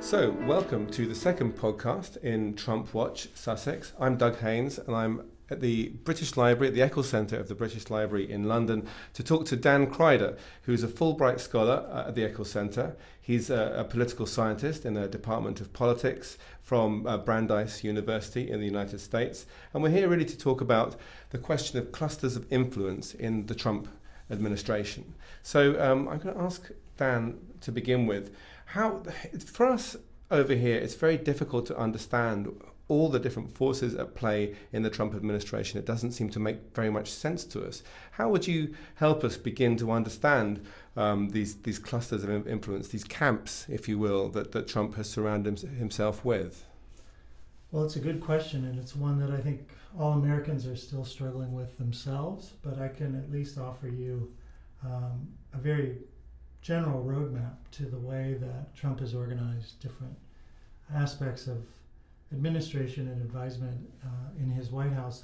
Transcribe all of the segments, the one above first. So, welcome to the second podcast in Trump Watch Sussex. I'm Doug Haynes and I'm at the British Library, at the Eccles Centre of the British Library in London, to talk to Dan Kryder, who's a Fulbright Scholar at the Eccles Centre. He's a political scientist in the Department of Politics from Brandeis University in the United States. And we're here really to talk about the question of clusters of influence in the Trump administration. So I'm going to ask Dan to begin with. How, for us over here, it's very difficult to understand all the different forces at play in the Trump administration. It doesn't seem to make very much sense to us. How would you help us begin to understand these clusters of influence, these camps, if you will, that Trump has surrounded himself with? Well, it's a good question, and it's one that I think all Americans are still struggling with themselves, but I can at least offer you a very general roadmap to the way that Trump has organized different aspects of administration and advisement in his White House.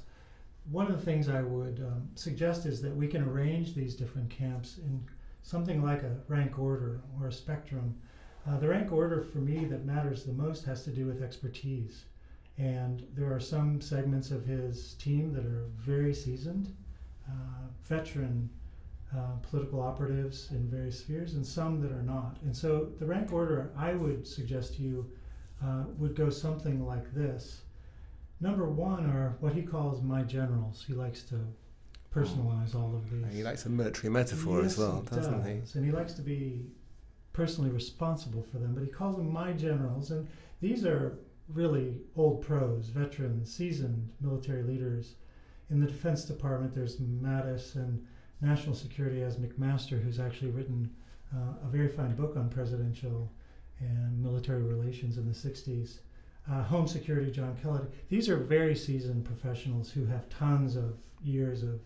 One of the things I would suggest is that we can arrange these different camps in something like a rank order or a spectrum. The rank order for me that matters the most has to do with expertise. And there are some segments of his team that are very seasoned, veteran political operatives in various spheres, and some that are not. And so the rank order I would suggest to you would go something like this. Number one are what he calls my generals. He likes to personalize all of these. And he likes a military metaphor as well, doesn't he? And he likes to be personally responsible for them, but he calls them my generals. And these are really old pros, veterans, seasoned military leaders. In the Defense Department, there's Mattis, and National Security has McMaster, who's actually written a very fine book on presidential and military relations in the 60s. Home Security, John Kennedy. These are very seasoned professionals who have tons of years of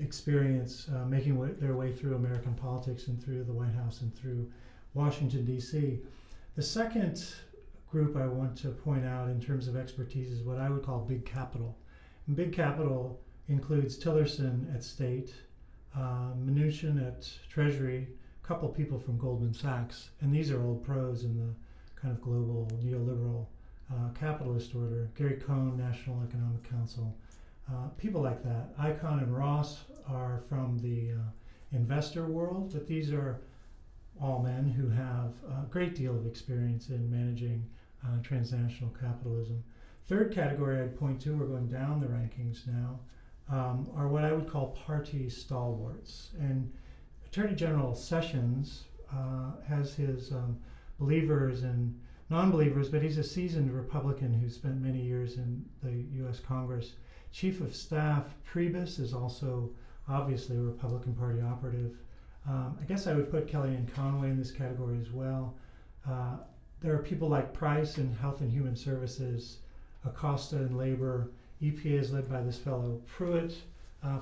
experience making their way through American politics and through the White House and through Washington, D.C. The second group I want to point out in terms of expertise is what I would call big capital. And big capital includes Tillerson at State, Mnuchin at Treasury, couple people from Goldman Sachs, and these are old pros in the kind of global neoliberal capitalist order. Gary Cohn, National Economic Council, people like that. Icahn and Ross are from the investor world, but these are all men who have a great deal of experience in managing transnational capitalism. Third category I'd point to, we're going down the rankings now, are what I would call party stalwarts. And Attorney General Sessions has his believers and non-believers, but he's a seasoned Republican who spent many years in the U.S. Congress. Chief of Staff Priebus is also obviously a Republican Party operative. I guess I would put Kellyanne Conway in this category as well. There are people like Price in Health and Human Services, Acosta in Labor, EPA is led by this fellow Pruitt,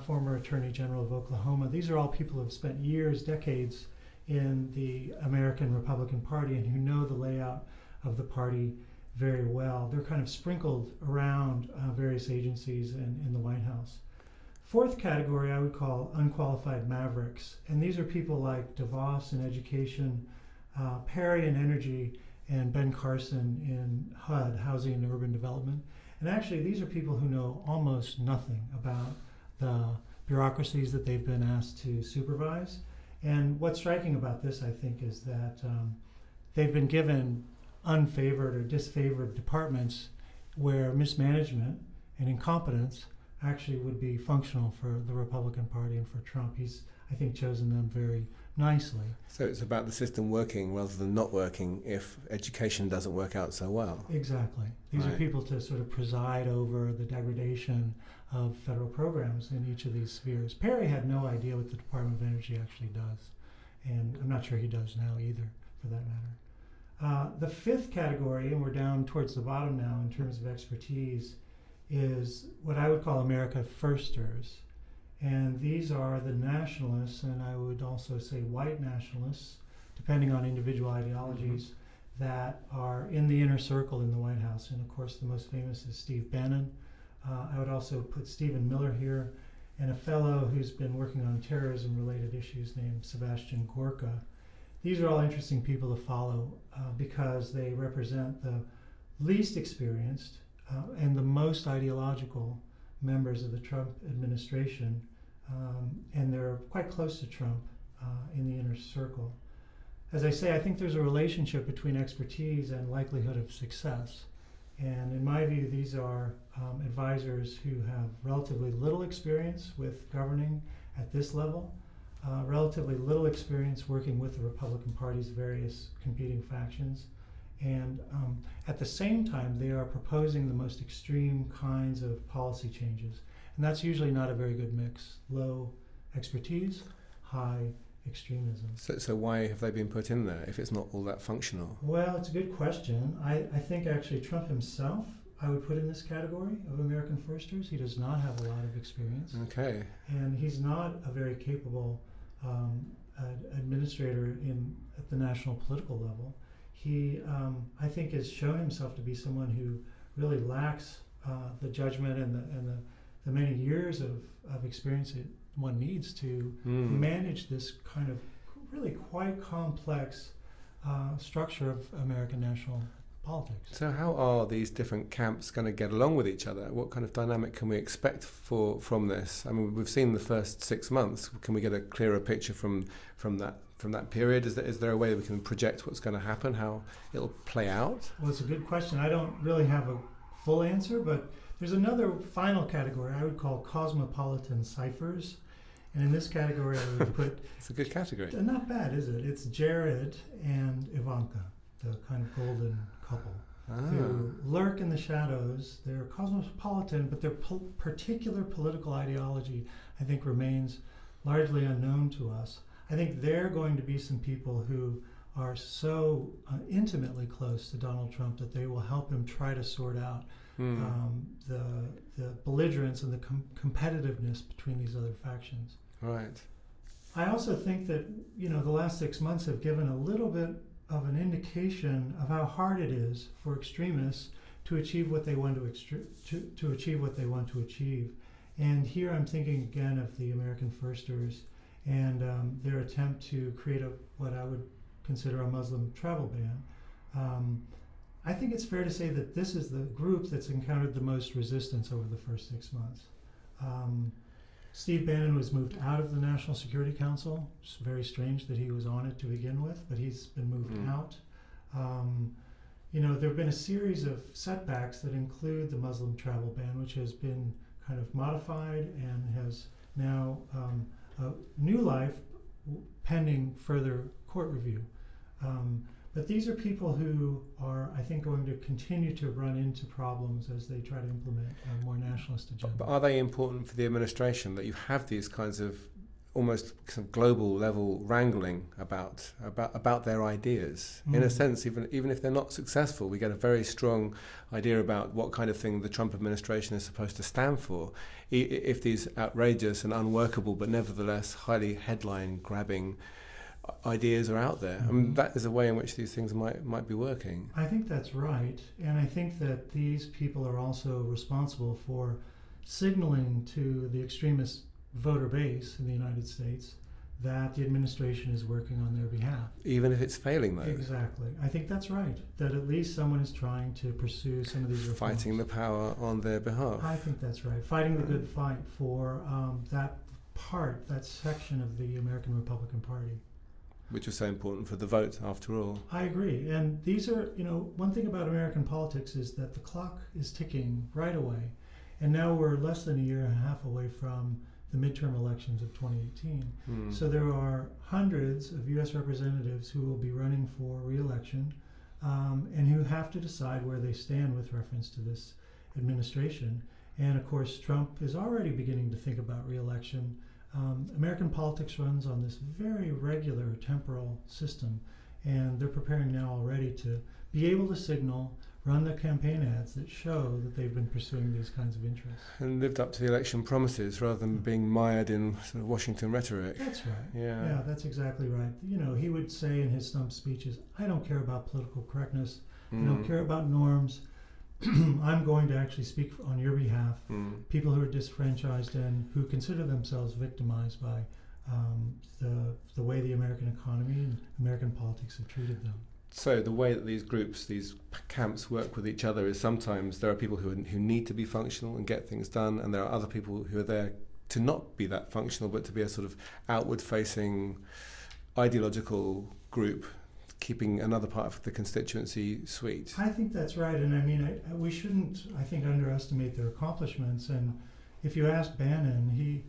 former Attorney General of Oklahoma. These are all people who have spent years, decades in the American Republican Party and who know the layout of the party very well. They're kind of sprinkled around various agencies and in the White House. Fourth category I would call unqualified mavericks. And these are people like DeVos in education, Perry in energy, and Ben Carson in HUD, Housing and Urban Development. And actually, these are people who know almost nothing about the bureaucracies that they've been asked to supervise. And what's striking about this, I think, is that they've been given unfavored or disfavored departments where mismanagement and incompetence actually would be functional for the Republican Party and for Trump. He's, I think, chosen them very nicely. So it's about the system working rather than not working if education doesn't work out so well. Exactly. These are people to sort of preside over the degradation of federal programs in each of these spheres. Perry had no idea what the Department of Energy actually does, and I'm not sure he does now either, for that matter. The fifth category, and we're down towards the bottom now in terms of expertise, is what I would call America firsters. And these are the nationalists, and I would also say white nationalists, depending on individual ideologies, that are in the inner circle in the White House. And of course, the most famous is Steve Bannon. I would also put Stephen Miller here, and a fellow who's been working on terrorism-related issues named Sebastian Gorka. These are all interesting people to follow because they represent the least experienced and the most ideological members of the Trump administration, and they're quite close to Trump in the inner circle. As I say, I think there's a relationship between expertise and likelihood of success. And in my view, these are advisors who have relatively little experience with governing at this level, relatively little experience working with the Republican Party's various competing factions. And at the same time, they are proposing the most extreme kinds of policy changes. And that's usually not a very good mix. Low expertise, high extremism. So why have they been put in there if it's not all that functional? Well, it's a good question. I think actually Trump himself I would put in this category of American firsters. He does not have a lot of experience. Okay. And he's not a very capable administrator at the national political level. He, I think, has shown himself to be someone who really lacks the judgment and the many years of experience that one needs to manage this kind of really quite complex structure of American national politics. So how are these different camps going to get along with each other? What kind of dynamic can we expect from this? I mean, we've seen the first 6 months. Can we get a clearer picture from that period? Is there a way that we can project what's going to happen, how it'll play out? Well, it's a good question. I don't really have a full answer, but there's another final category I would call cosmopolitan ciphers. And in this category, I would put... It's a good category. Not bad, is it? It's Jared and Ivanka, the kind of golden couple, who lurk in the shadows. They're cosmopolitan, but their particular political ideology, I think, remains largely unknown to us. I think they're going to be some people who are so intimately close to Donald Trump that they will help him try to sort out the belligerence and the competitiveness between these other factions. Right. I also think that, you know, the last 6 months have given a little bit of an indication of how hard it is for extremists to achieve what they want to achieve what they want to achieve. And here I'm thinking again of the American firsters and their attempt to create what I would consider a Muslim travel ban. I think it's fair to say that this is the group that's encountered the most resistance over the first 6 months. Steve Bannon was moved out of the National Security Council. It's very strange that he was on it to begin with, but he's been moved out. You know, there have been a series of setbacks that include the Muslim travel ban, which has been kind of modified and has now... a new life pending further court review. But these are people who are, I think, going to continue to run into problems as they try to implement a more nationalist agenda. But are they important for the administration that you have these kinds of almost kind of global level wrangling about their ideas? Mm-hmm. In a sense, even if they're not successful, we get a very strong idea about what kind of thing the Trump administration is supposed to stand for. If these outrageous and unworkable, but nevertheless highly headline-grabbing ideas are out there, mm-hmm. I mean, that is a way in which these things might be working. I think that's right, and I think that these people are also responsible for signaling to the extremist voter base in the United States that the administration is working on their behalf. Even if it's failing, though. Exactly. I think that's right, that at least someone is trying to pursue some of these reforms. Fighting the power on their behalf. I think that's right. Fighting the good fight for that section of the American Republican Party. Which is so important for the vote, after all. I agree. And these are, you know, one thing about American politics is that the clock is ticking right away. And now we're less than a year and a half away from the midterm elections of 2018. So there are hundreds of US representatives who will be running for re-election and who have to decide where they stand with reference to this administration. And of course, Trump is already beginning to think about re-election. American politics runs on this very regular temporal system, and they're preparing now already to be able to signal run the campaign ads that show that they've been pursuing these kinds of interests. And lived up to the election promises rather than being mired in sort of Washington rhetoric. That's right. Yeah, that's exactly right. You know, he would say in his stump speeches, I don't care about political correctness. I don't care about norms. I'm going to actually speak on your behalf. People who are disfranchised and who consider themselves victimized by the way the American economy and American politics have treated them. So the way that these groups, these camps work with each other is sometimes there are people who need to be functional and get things done, and there are other people who are there to not be that functional but to be a sort of outward-facing ideological group keeping another part of the constituency sweet. I think that's right, and I mean, we shouldn't, I think, underestimate their accomplishments, and if you ask Bannon, he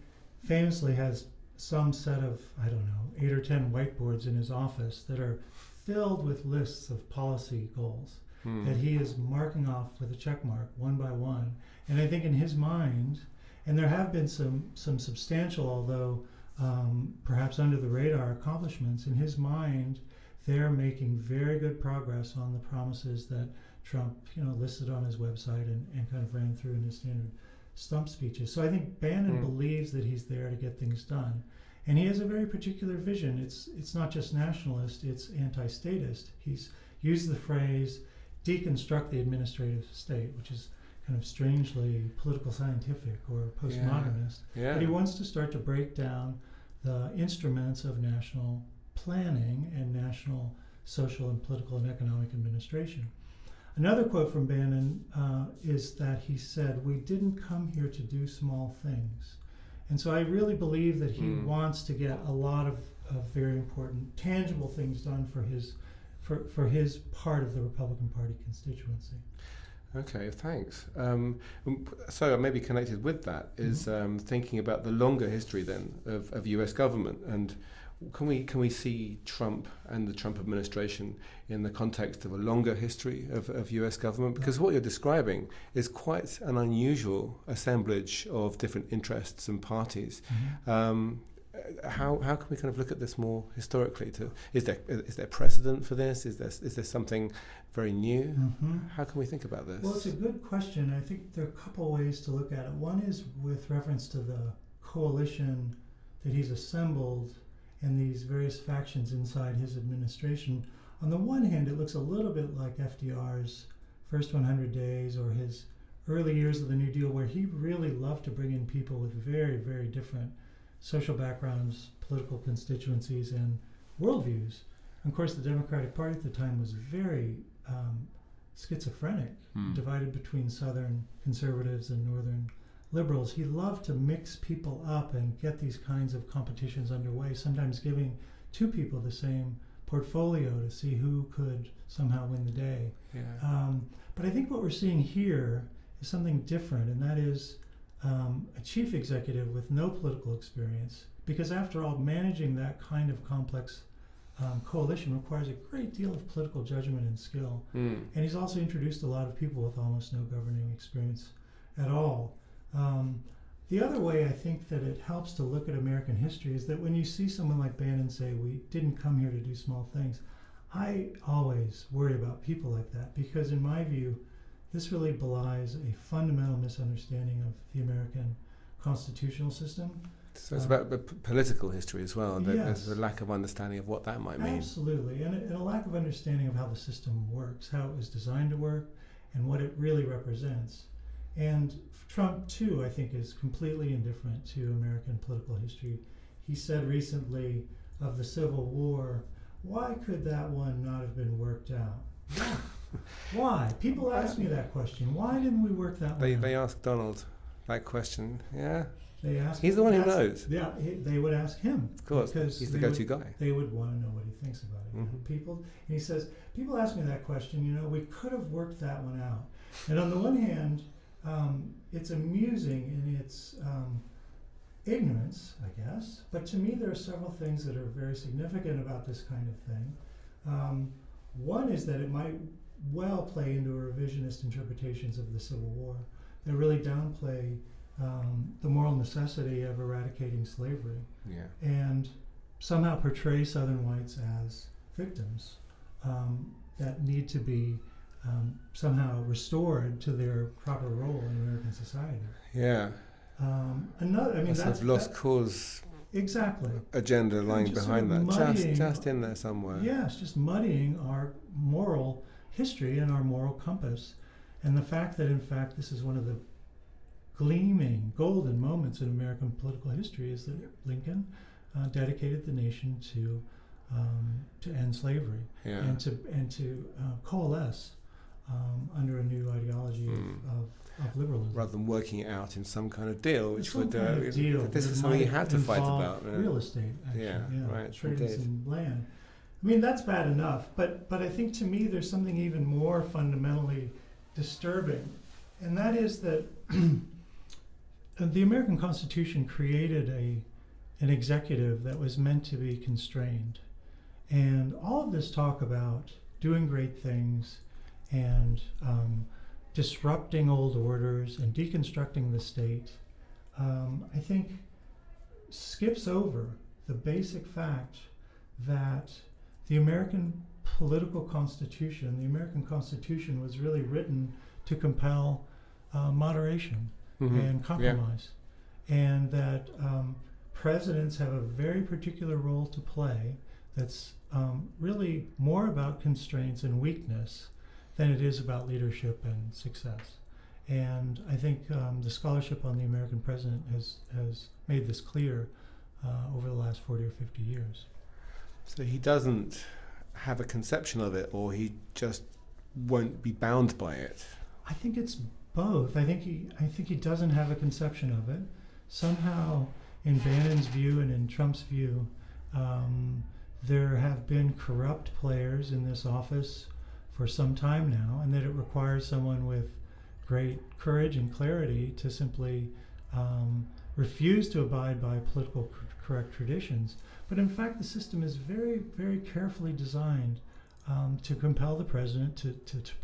famously has some set of, 8 or 10 whiteboards in his office that are filled with lists of policy goals that he is marking off with a check mark one by one. And I think in his mind, and there have been some substantial, although perhaps under the radar accomplishments, in his mind, they're making very good progress on the promises that Trump, listed on his website and kind of ran through in his standard stump speeches. So I think Bannon believes that he's there to get things done. And he has a very particular vision. It's not just nationalist, it's anti-statist. He's used the phrase, deconstruct the administrative state, which is kind of strangely political scientific or postmodernist. Yeah. But he wants to start to break down the instruments of national planning and national social and political and economic administration. Another quote from Bannon is that he said, we didn't come here to do small things. And so I really believe that he wants to get a lot of very important, tangible things done for his part of the Republican Party constituency. Okay, thanks. So maybe connected with that is thinking about the longer history then of US government, and can we see Trump and the Trump administration in the context of a longer history of US government? Because what you're describing is quite an unusual assemblage of different interests and parties. How can we kind of look at this more historically? Is there precedent for this? Is there something very new? How can we think about this? Well, it's a good question. I think there are a couple ways to look at it. One is with reference to the coalition that he's assembled and these various factions inside his administration. On the one hand, it looks a little bit like FDR's first 100 days or his early years of the New Deal, where he really loved to bring in people with very, very different social backgrounds, political constituencies, and worldviews. And of course, the Democratic Party at the time was very schizophrenic, divided between Southern conservatives and Northern liberals. He loved to mix people up and get these kinds of competitions underway, sometimes giving two people the same portfolio to see who could somehow win the day. But I think what we're seeing here is something different, and that is a chief executive with no political experience, because after all, managing that kind of complex coalition requires a great deal of political judgment and skill. And he's also introduced a lot of people with almost no governing experience at all. The other way I think that it helps to look at American history is that when you see someone like Bannon say, we didn't come here to do small things, I always worry about people like that, because in my view, this really belies a fundamental misunderstanding of the American constitutional system. So it's about political history as well, and there's a lack of understanding of what that might mean. Absolutely, and a lack of understanding of how the system works, how it was designed to work, and what it really represents. And Trump, too, I think, is completely indifferent to American political history. He said recently of the Civil War, why could that one not have been worked out? Why? People ask me that question. Why didn't we work that one out? They ask Donald that question, They ask. He's the one who knows. Yeah, they would ask him. Of course, he's the go-to guy. They would want to know what he thinks about it. People, and he says, people ask me that question, we could have worked that one out. And on the one hand, it's amusing in its ignorance, I guess, but to me there are several things that are very significant about this kind of thing. One is that it might well play into revisionist interpretations of the Civil War. They really downplay the moral necessity of eradicating slavery and somehow portray Southern whites as victims that need to be somehow restored to their proper role in American society. Yeah. Another, I mean, that's a lost cause. Exactly. Agenda lying behind sort of that, just in there somewhere. Yes, just muddying our moral history and our moral compass, and the fact that in fact this is one of the gleaming golden moments in American political history is that Lincoln dedicated the nation to end slavery and to coalesce under a new ideology of liberalism, rather than working it out in some kind of deal, which would this is something you had to fight about. Real estate, actually, right, trade and land. I mean, that's bad enough, but I think to me there's something even more fundamentally disturbing, and that is that the American Constitution created an executive that was meant to be constrained. And all of this talk about doing great things and disrupting old orders and deconstructing the state, I think skips over the basic fact that the American political constitution, was really written to compel moderation and compromise. Yeah. And that presidents have a very particular role to play that's really more about constraints and weakness than it is about leadership and success. And I think the scholarship on the American president has made this clear over the last 40 or 50 years. So he doesn't have a conception of it, or he just won't be bound by it? I think it's both. I think he doesn't have a conception of it. Somehow, in Bannon's view and in Trump's view, there have been corrupt players in this office for some time now, and that it requires someone with great courage and clarity to simply refuse to abide by political correct traditions. But in fact, the system is very, very carefully designed to compel the president to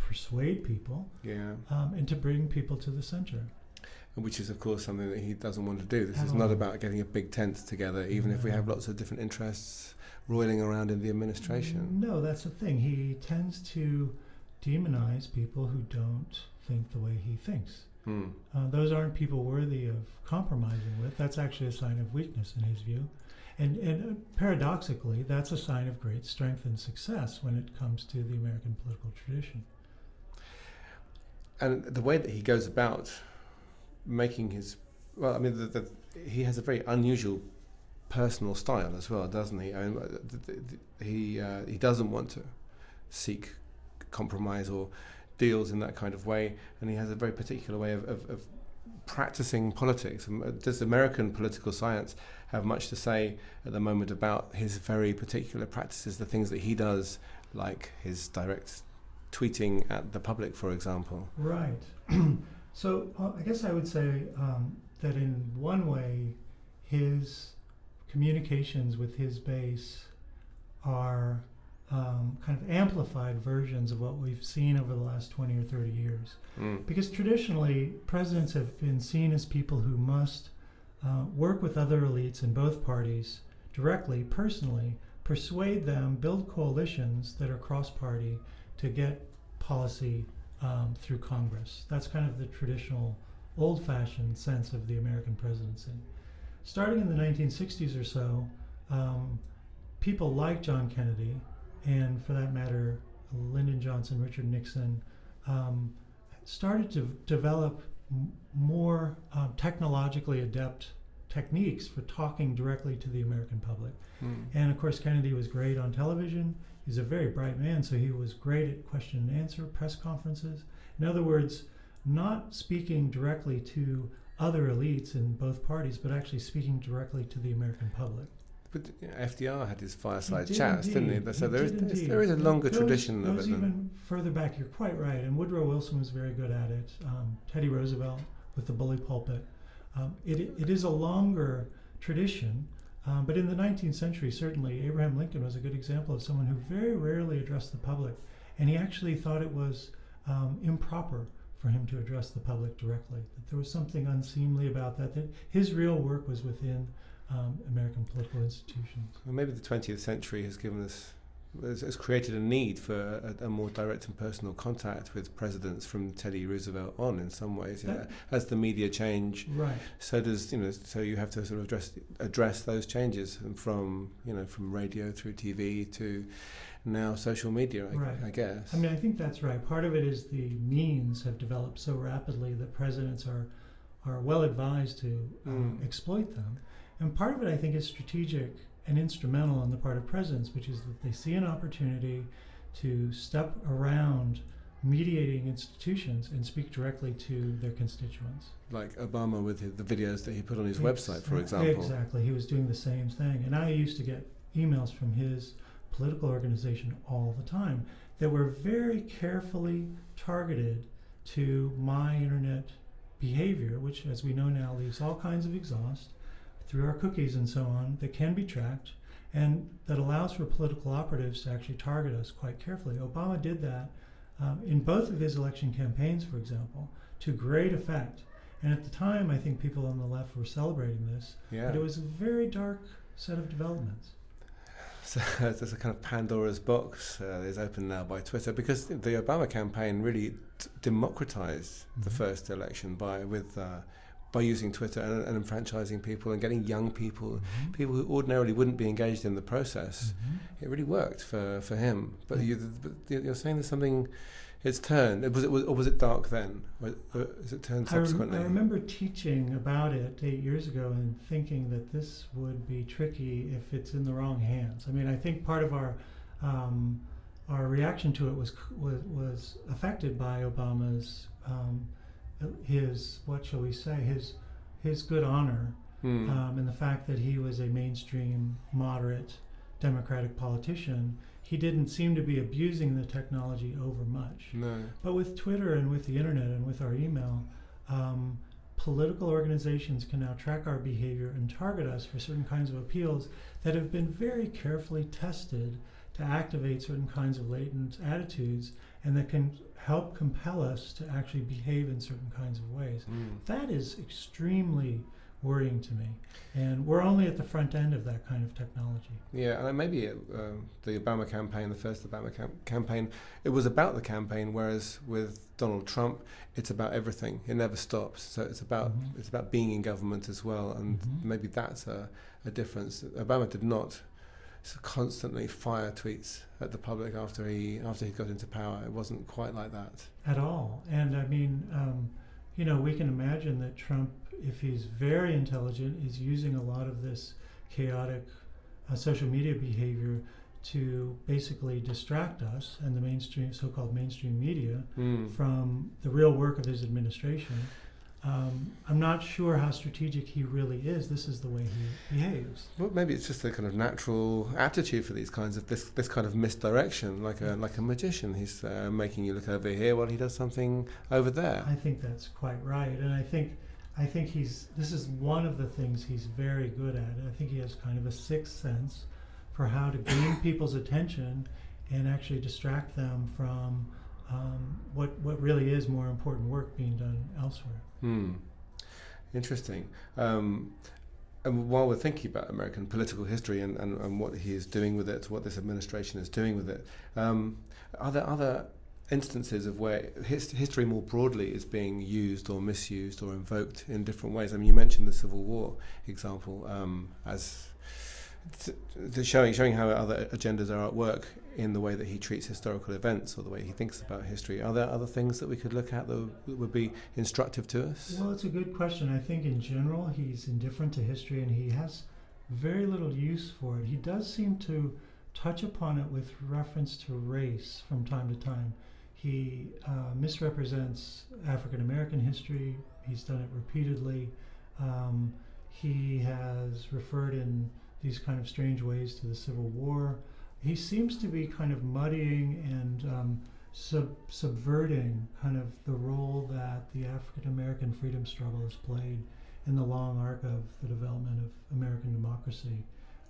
persuade people and to bring people to the center. Which is, of course, something that he doesn't want to do. This is not about getting a big tent together, even if we have lots of different interests roiling around in the administration. No, that's the thing. He tends to demonize people who don't think the way he thinks. Those aren't people worthy of compromising with. That's actually a sign of weakness in his view. And paradoxically, that's a sign of great strength and success when it comes to the American political tradition. And the way that he goes about making his... Well, I mean, he has a very unusual personal style as well, doesn't he? I mean, he doesn't want to seek compromise or deals in that kind of way, and he has a very particular way of practicing politics. Does American political science have much to say at the moment about his very particular practices, the things that he does, like his direct tweeting at the public, for example? Right. So I guess I would say that in one way, his communications with his base are kind of amplified versions of what we've seen over the last 20 or 30 years. Because traditionally, presidents have been seen as people who must work with other elites in both parties directly, personally, persuade them, build coalitions that are cross-party to get policy through Congress. That's kind of the traditional, old-fashioned sense of the American presidency. Starting in the 1960s or so, people like John Kennedy, and for that matter, Lyndon Johnson, Richard Nixon, started to develop more technologically adept techniques for talking directly to the American public. And of course, Kennedy was great on television. He's a very bright man, so he was great at question and answer, press conferences. In other words, not speaking directly to other elites in both parties, but actually speaking directly to the American public. But FDR had his fireside chats, didn't he? So there is a longer tradition of it. Even further back, you're quite right. And Woodrow Wilson was very good at it. Teddy Roosevelt with the bully pulpit. It is a longer tradition. But in the 19th century, certainly, Abraham Lincoln was a good example of someone who very rarely addressed the public. And he actually thought it was improper for him to address the public directly. That there was something unseemly about that his real work was within American political institutions. Well, maybe the 20th century has given us has created a need for a more direct and personal contact with presidents from Teddy Roosevelt on, in some ways. Yeah. As the media change, right, so does, so you have to sort of address those changes, and from, from radio through TV to now social media, I guess. I mean, I think that's right. Part of it is the means have developed so rapidly that presidents are well advised to exploit them. And part of it, I think, is strategic and instrumental on the part of presidents, which is that they see an opportunity to step around mediating institutions and speak directly to their constituents. Like Obama with the videos that he put on his website, for example. Exactly. He was doing the same thing. And I used to get emails from his political organization all the time that were very carefully targeted to my internet behavior, which, as we know now, leaves all kinds of exhaust through our cookies and so on that can be tracked, and that allows for political operatives to actually target us quite carefully. Obama did that in both of his election campaigns, for example, to great effect. And at the time, I think people on the left were celebrating this, but it was a very dark set of developments. So there's a kind of Pandora's box that is open now by Twitter, because the Obama campaign really democratized the first election by using Twitter and enfranchising people and getting young people, people who ordinarily wouldn't be engaged in the process. It really worked for him. But you're saying there's something, it's turned. Was it dark then? Or is it turned subsequently? I remember teaching about it 8 years ago and thinking that this would be tricky if it's in the wrong hands. I mean, I think part of our reaction to it was affected by Obama's his, what shall we say, his good honor, and the fact that he was a mainstream, moderate, Democratic politician. He didn't seem to be abusing the technology over much. No. But with Twitter and with the internet and with our email, political organizations can now track our behavior and target us for certain kinds of appeals that have been very carefully tested to activate certain kinds of latent attitudes, and that can help compel us to actually behave in certain kinds of ways. That is extremely worrying to me, and we're only at the front end of that kind of technology. Yeah, and maybe the Obama campaign, the first Obama campaign, it was about the campaign, whereas with Donald Trump, it's about everything. It never stops. So it's about being in government as well, and maybe that's a difference. Obama did not constantly fire tweets at the public after he got into power. It wasn't quite like that at all. And I mean, we can imagine that Trump, if he's very intelligent, is using a lot of this chaotic social media behavior to basically distract us and the mainstream, so-called mainstream media, from the real work of his administration. I'm not sure how strategic he really is. This is the way he behaves. Well, maybe it's just a kind of natural aptitude for these kinds of this kind of misdirection, like a magician. He's making you look over here while he does something over there. I think that's quite right, and I think he's. This is one of the things he's very good at. I think he has kind of a sixth sense for how to gain people's attention and actually distract them from what really is more important work being done elsewhere. Interesting. And while we're thinking about American political history and what he is doing with it, what this administration is doing with it, are there other instances of where history more broadly is being used or misused or invoked in different ways? I mean, you mentioned the Civil War example as showing how other agendas are at work in the way that he treats historical events or the way he thinks about history. Are there other things that we could look at that would be instructive to us? Well, it's a good question. I think in general he's indifferent to history and he has very little use for it. He does seem to touch upon it with reference to race from time to time. He misrepresents African American history. He's done it repeatedly. He has referred in these kind of strange ways to the Civil War. He seems to be kind of muddying and subverting kind of the role that the African American freedom struggle has played in the long arc of the development of American democracy.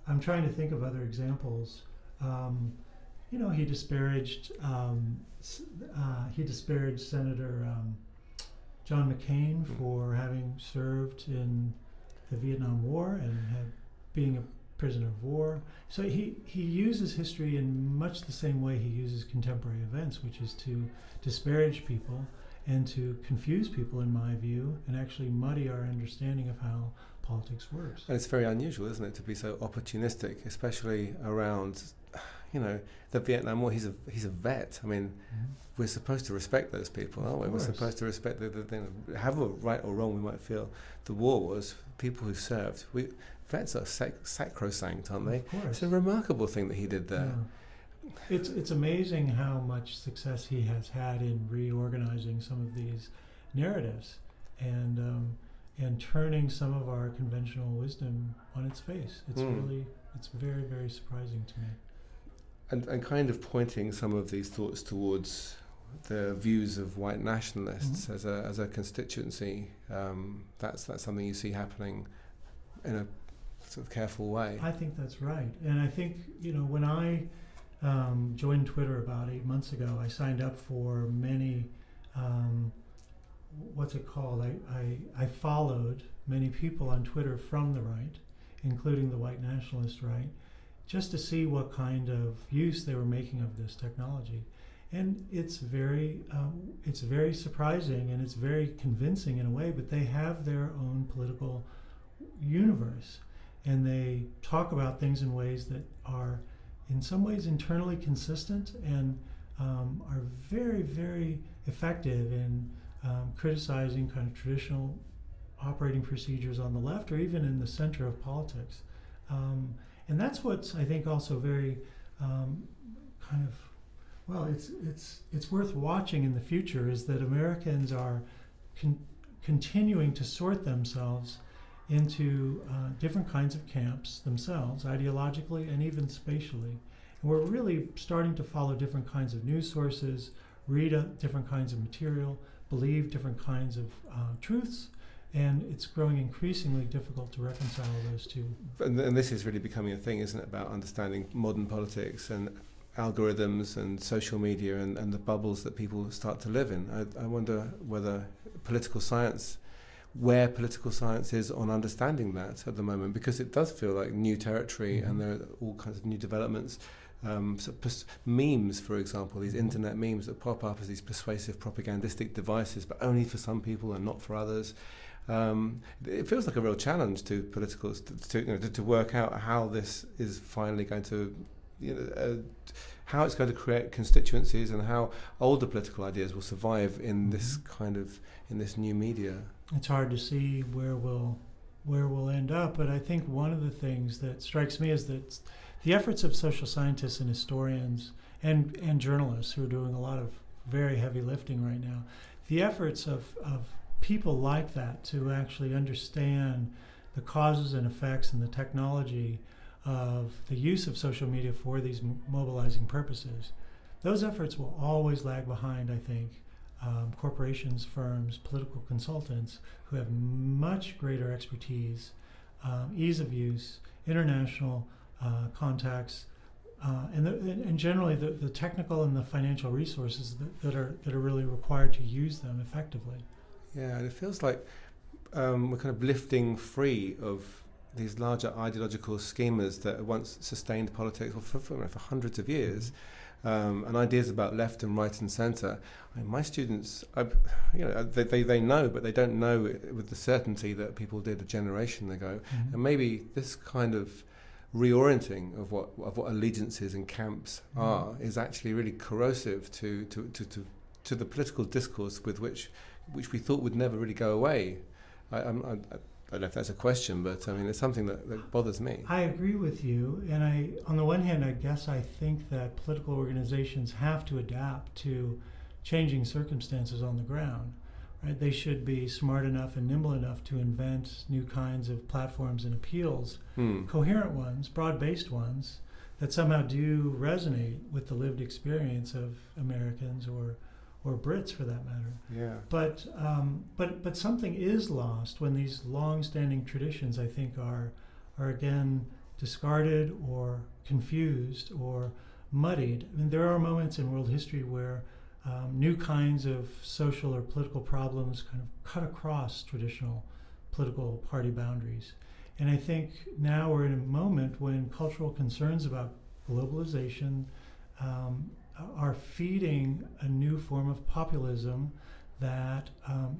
I'm trying to think of other examples. He disparaged Senator John McCain for having served in the Vietnam War and had being a prisoner of war. So he uses history in much the same way he uses contemporary events, which is to disparage people and to confuse people, in my view, and actually muddy our understanding of how politics works. And it's very unusual, isn't it, to be so opportunistic, especially around, you know, the Vietnam War. He's a vet. I mean, we're supposed to respect those people, aren't we? We're supposed to respect the thing. However right or wrong we might feel the war was, people who served. Vets are sacrosanct, aren't they? Of course. It's a remarkable thing that he did there. Yeah. It's amazing how much success he has had in reorganizing some of these narratives and turning some of our conventional wisdom on its face. It's really, it's very, very surprising to me. And kind of pointing some of these thoughts towards the views of white nationalists as a constituency. That's something you see happening in a sort of careful way. I think that's right, and I think, you know, when I joined Twitter about 8 months ago, I signed up for many, what's it called? I followed many people on Twitter from the right, including the white nationalist right, just to see what kind of use they were making of this technology. And it's very surprising, and it's very convincing in a way, but they have their own political universe, and they talk about things in ways that are in some ways internally consistent and are very, very effective in criticizing kind of traditional operating procedures on the left or even in the center of politics. And that's what's, I think, also very kind of, well, it's worth watching in the future, is that Americans are continuing to sort themselves into different kinds of camps themselves, ideologically and even spatially. And we're really starting to follow different kinds of news sources, read different kinds of material, believe different kinds of truths, and it's growing increasingly difficult to reconcile those two. And this is really becoming a thing, isn't it, about understanding modern politics and algorithms and social media and the bubbles that people start to live in. I wonder whether political science is on understanding that at the moment, because it does feel like new territory, and there are all kinds of new developments. Memes, for example, these internet memes that pop up as these persuasive propagandistic devices, but only for some people and not for others. It feels like a real challenge to politicals to work out how this is finally going to, you know, how it's going to create constituencies and how older political ideas will survive in this kind of, in this new media. It's hard to see where we'll end up, but I think one of the things that strikes me is that the efforts of social scientists and historians and journalists, who are doing a lot of very heavy lifting right now, the efforts of people like that to actually understand the causes and effects and the technology of the use of social media for these mobilizing purposes, those efforts will always lag behind, I think, corporations, firms, political consultants who have much greater expertise, ease of use, international contacts, and generally the technical and the financial resources that are really required to use them effectively. Yeah, and it feels like we're kind of lifting free of these larger ideological schemas that once sustained politics for hundreds of years, and ideas about left and right and centre. I mean, my students, they know, but they don't know with the certainty that people did a generation ago. And maybe this kind of reorienting of what allegiances and camps are is actually really corrosive to the political discourse with which we thought would never really go away. I don't know if that's a question, but I mean, it's something that bothers me. I agree with you, and on the one hand, I guess I think that political organizations have to adapt to changing circumstances on the ground, right? They should be smart enough and nimble enough to invent new kinds of platforms and appeals, coherent ones, broad-based ones, that somehow do resonate with the lived experience of Americans or Brits, for that matter. Yeah. But something is lost when these long-standing traditions, I think, are again discarded or confused or muddied. I mean, there are moments in world history where new kinds of social or political problems kind of cut across traditional political party boundaries. And I think now we're in a moment when cultural concerns about globalization are feeding a new form of populism that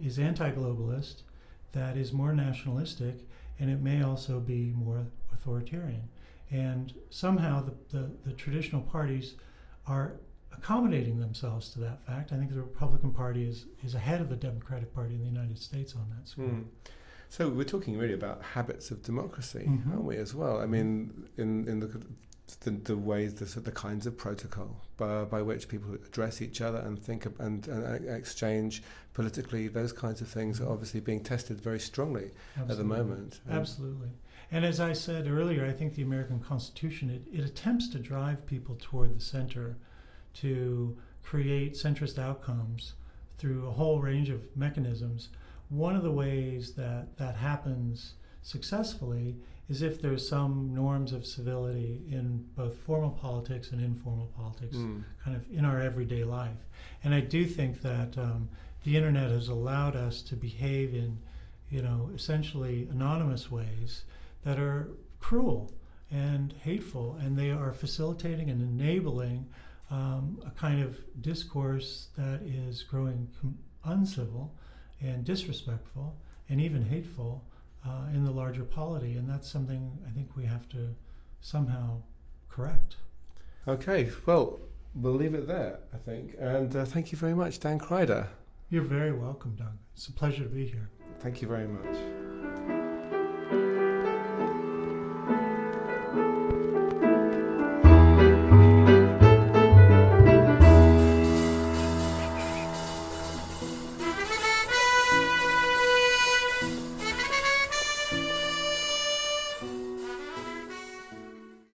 is anti-globalist, that is more nationalistic, and it may also be more authoritarian. And somehow the traditional parties are accommodating themselves to that fact. I think the Republican Party is ahead of the Democratic Party in the United States on that score. Mm. So we're talking really about habits of democracy, mm-hmm. aren't we, as well? I mean, in the ways, the kinds of protocol by which people address each other and think and exchange politically, those kinds of things are obviously being tested very strongly Absolutely. At the moment. Absolutely. And as I said earlier, I think the American Constitution, it attempts to drive people toward the center to create centrist outcomes through a whole range of mechanisms. One of the ways that happens successfully is if there's some norms of civility in both formal politics and informal politics, kind of in our everyday life. And I do think that the internet has allowed us to behave in, essentially anonymous ways that are cruel and hateful, and they are facilitating and enabling a kind of discourse that is growing uncivil and disrespectful and even hateful in the larger polity, and that's something I think we have to somehow correct. Okay, well, we'll leave it there, I think, and thank you very much, Dan Kryder. You're very welcome, Doug. It's a pleasure to be here. Thank you very much.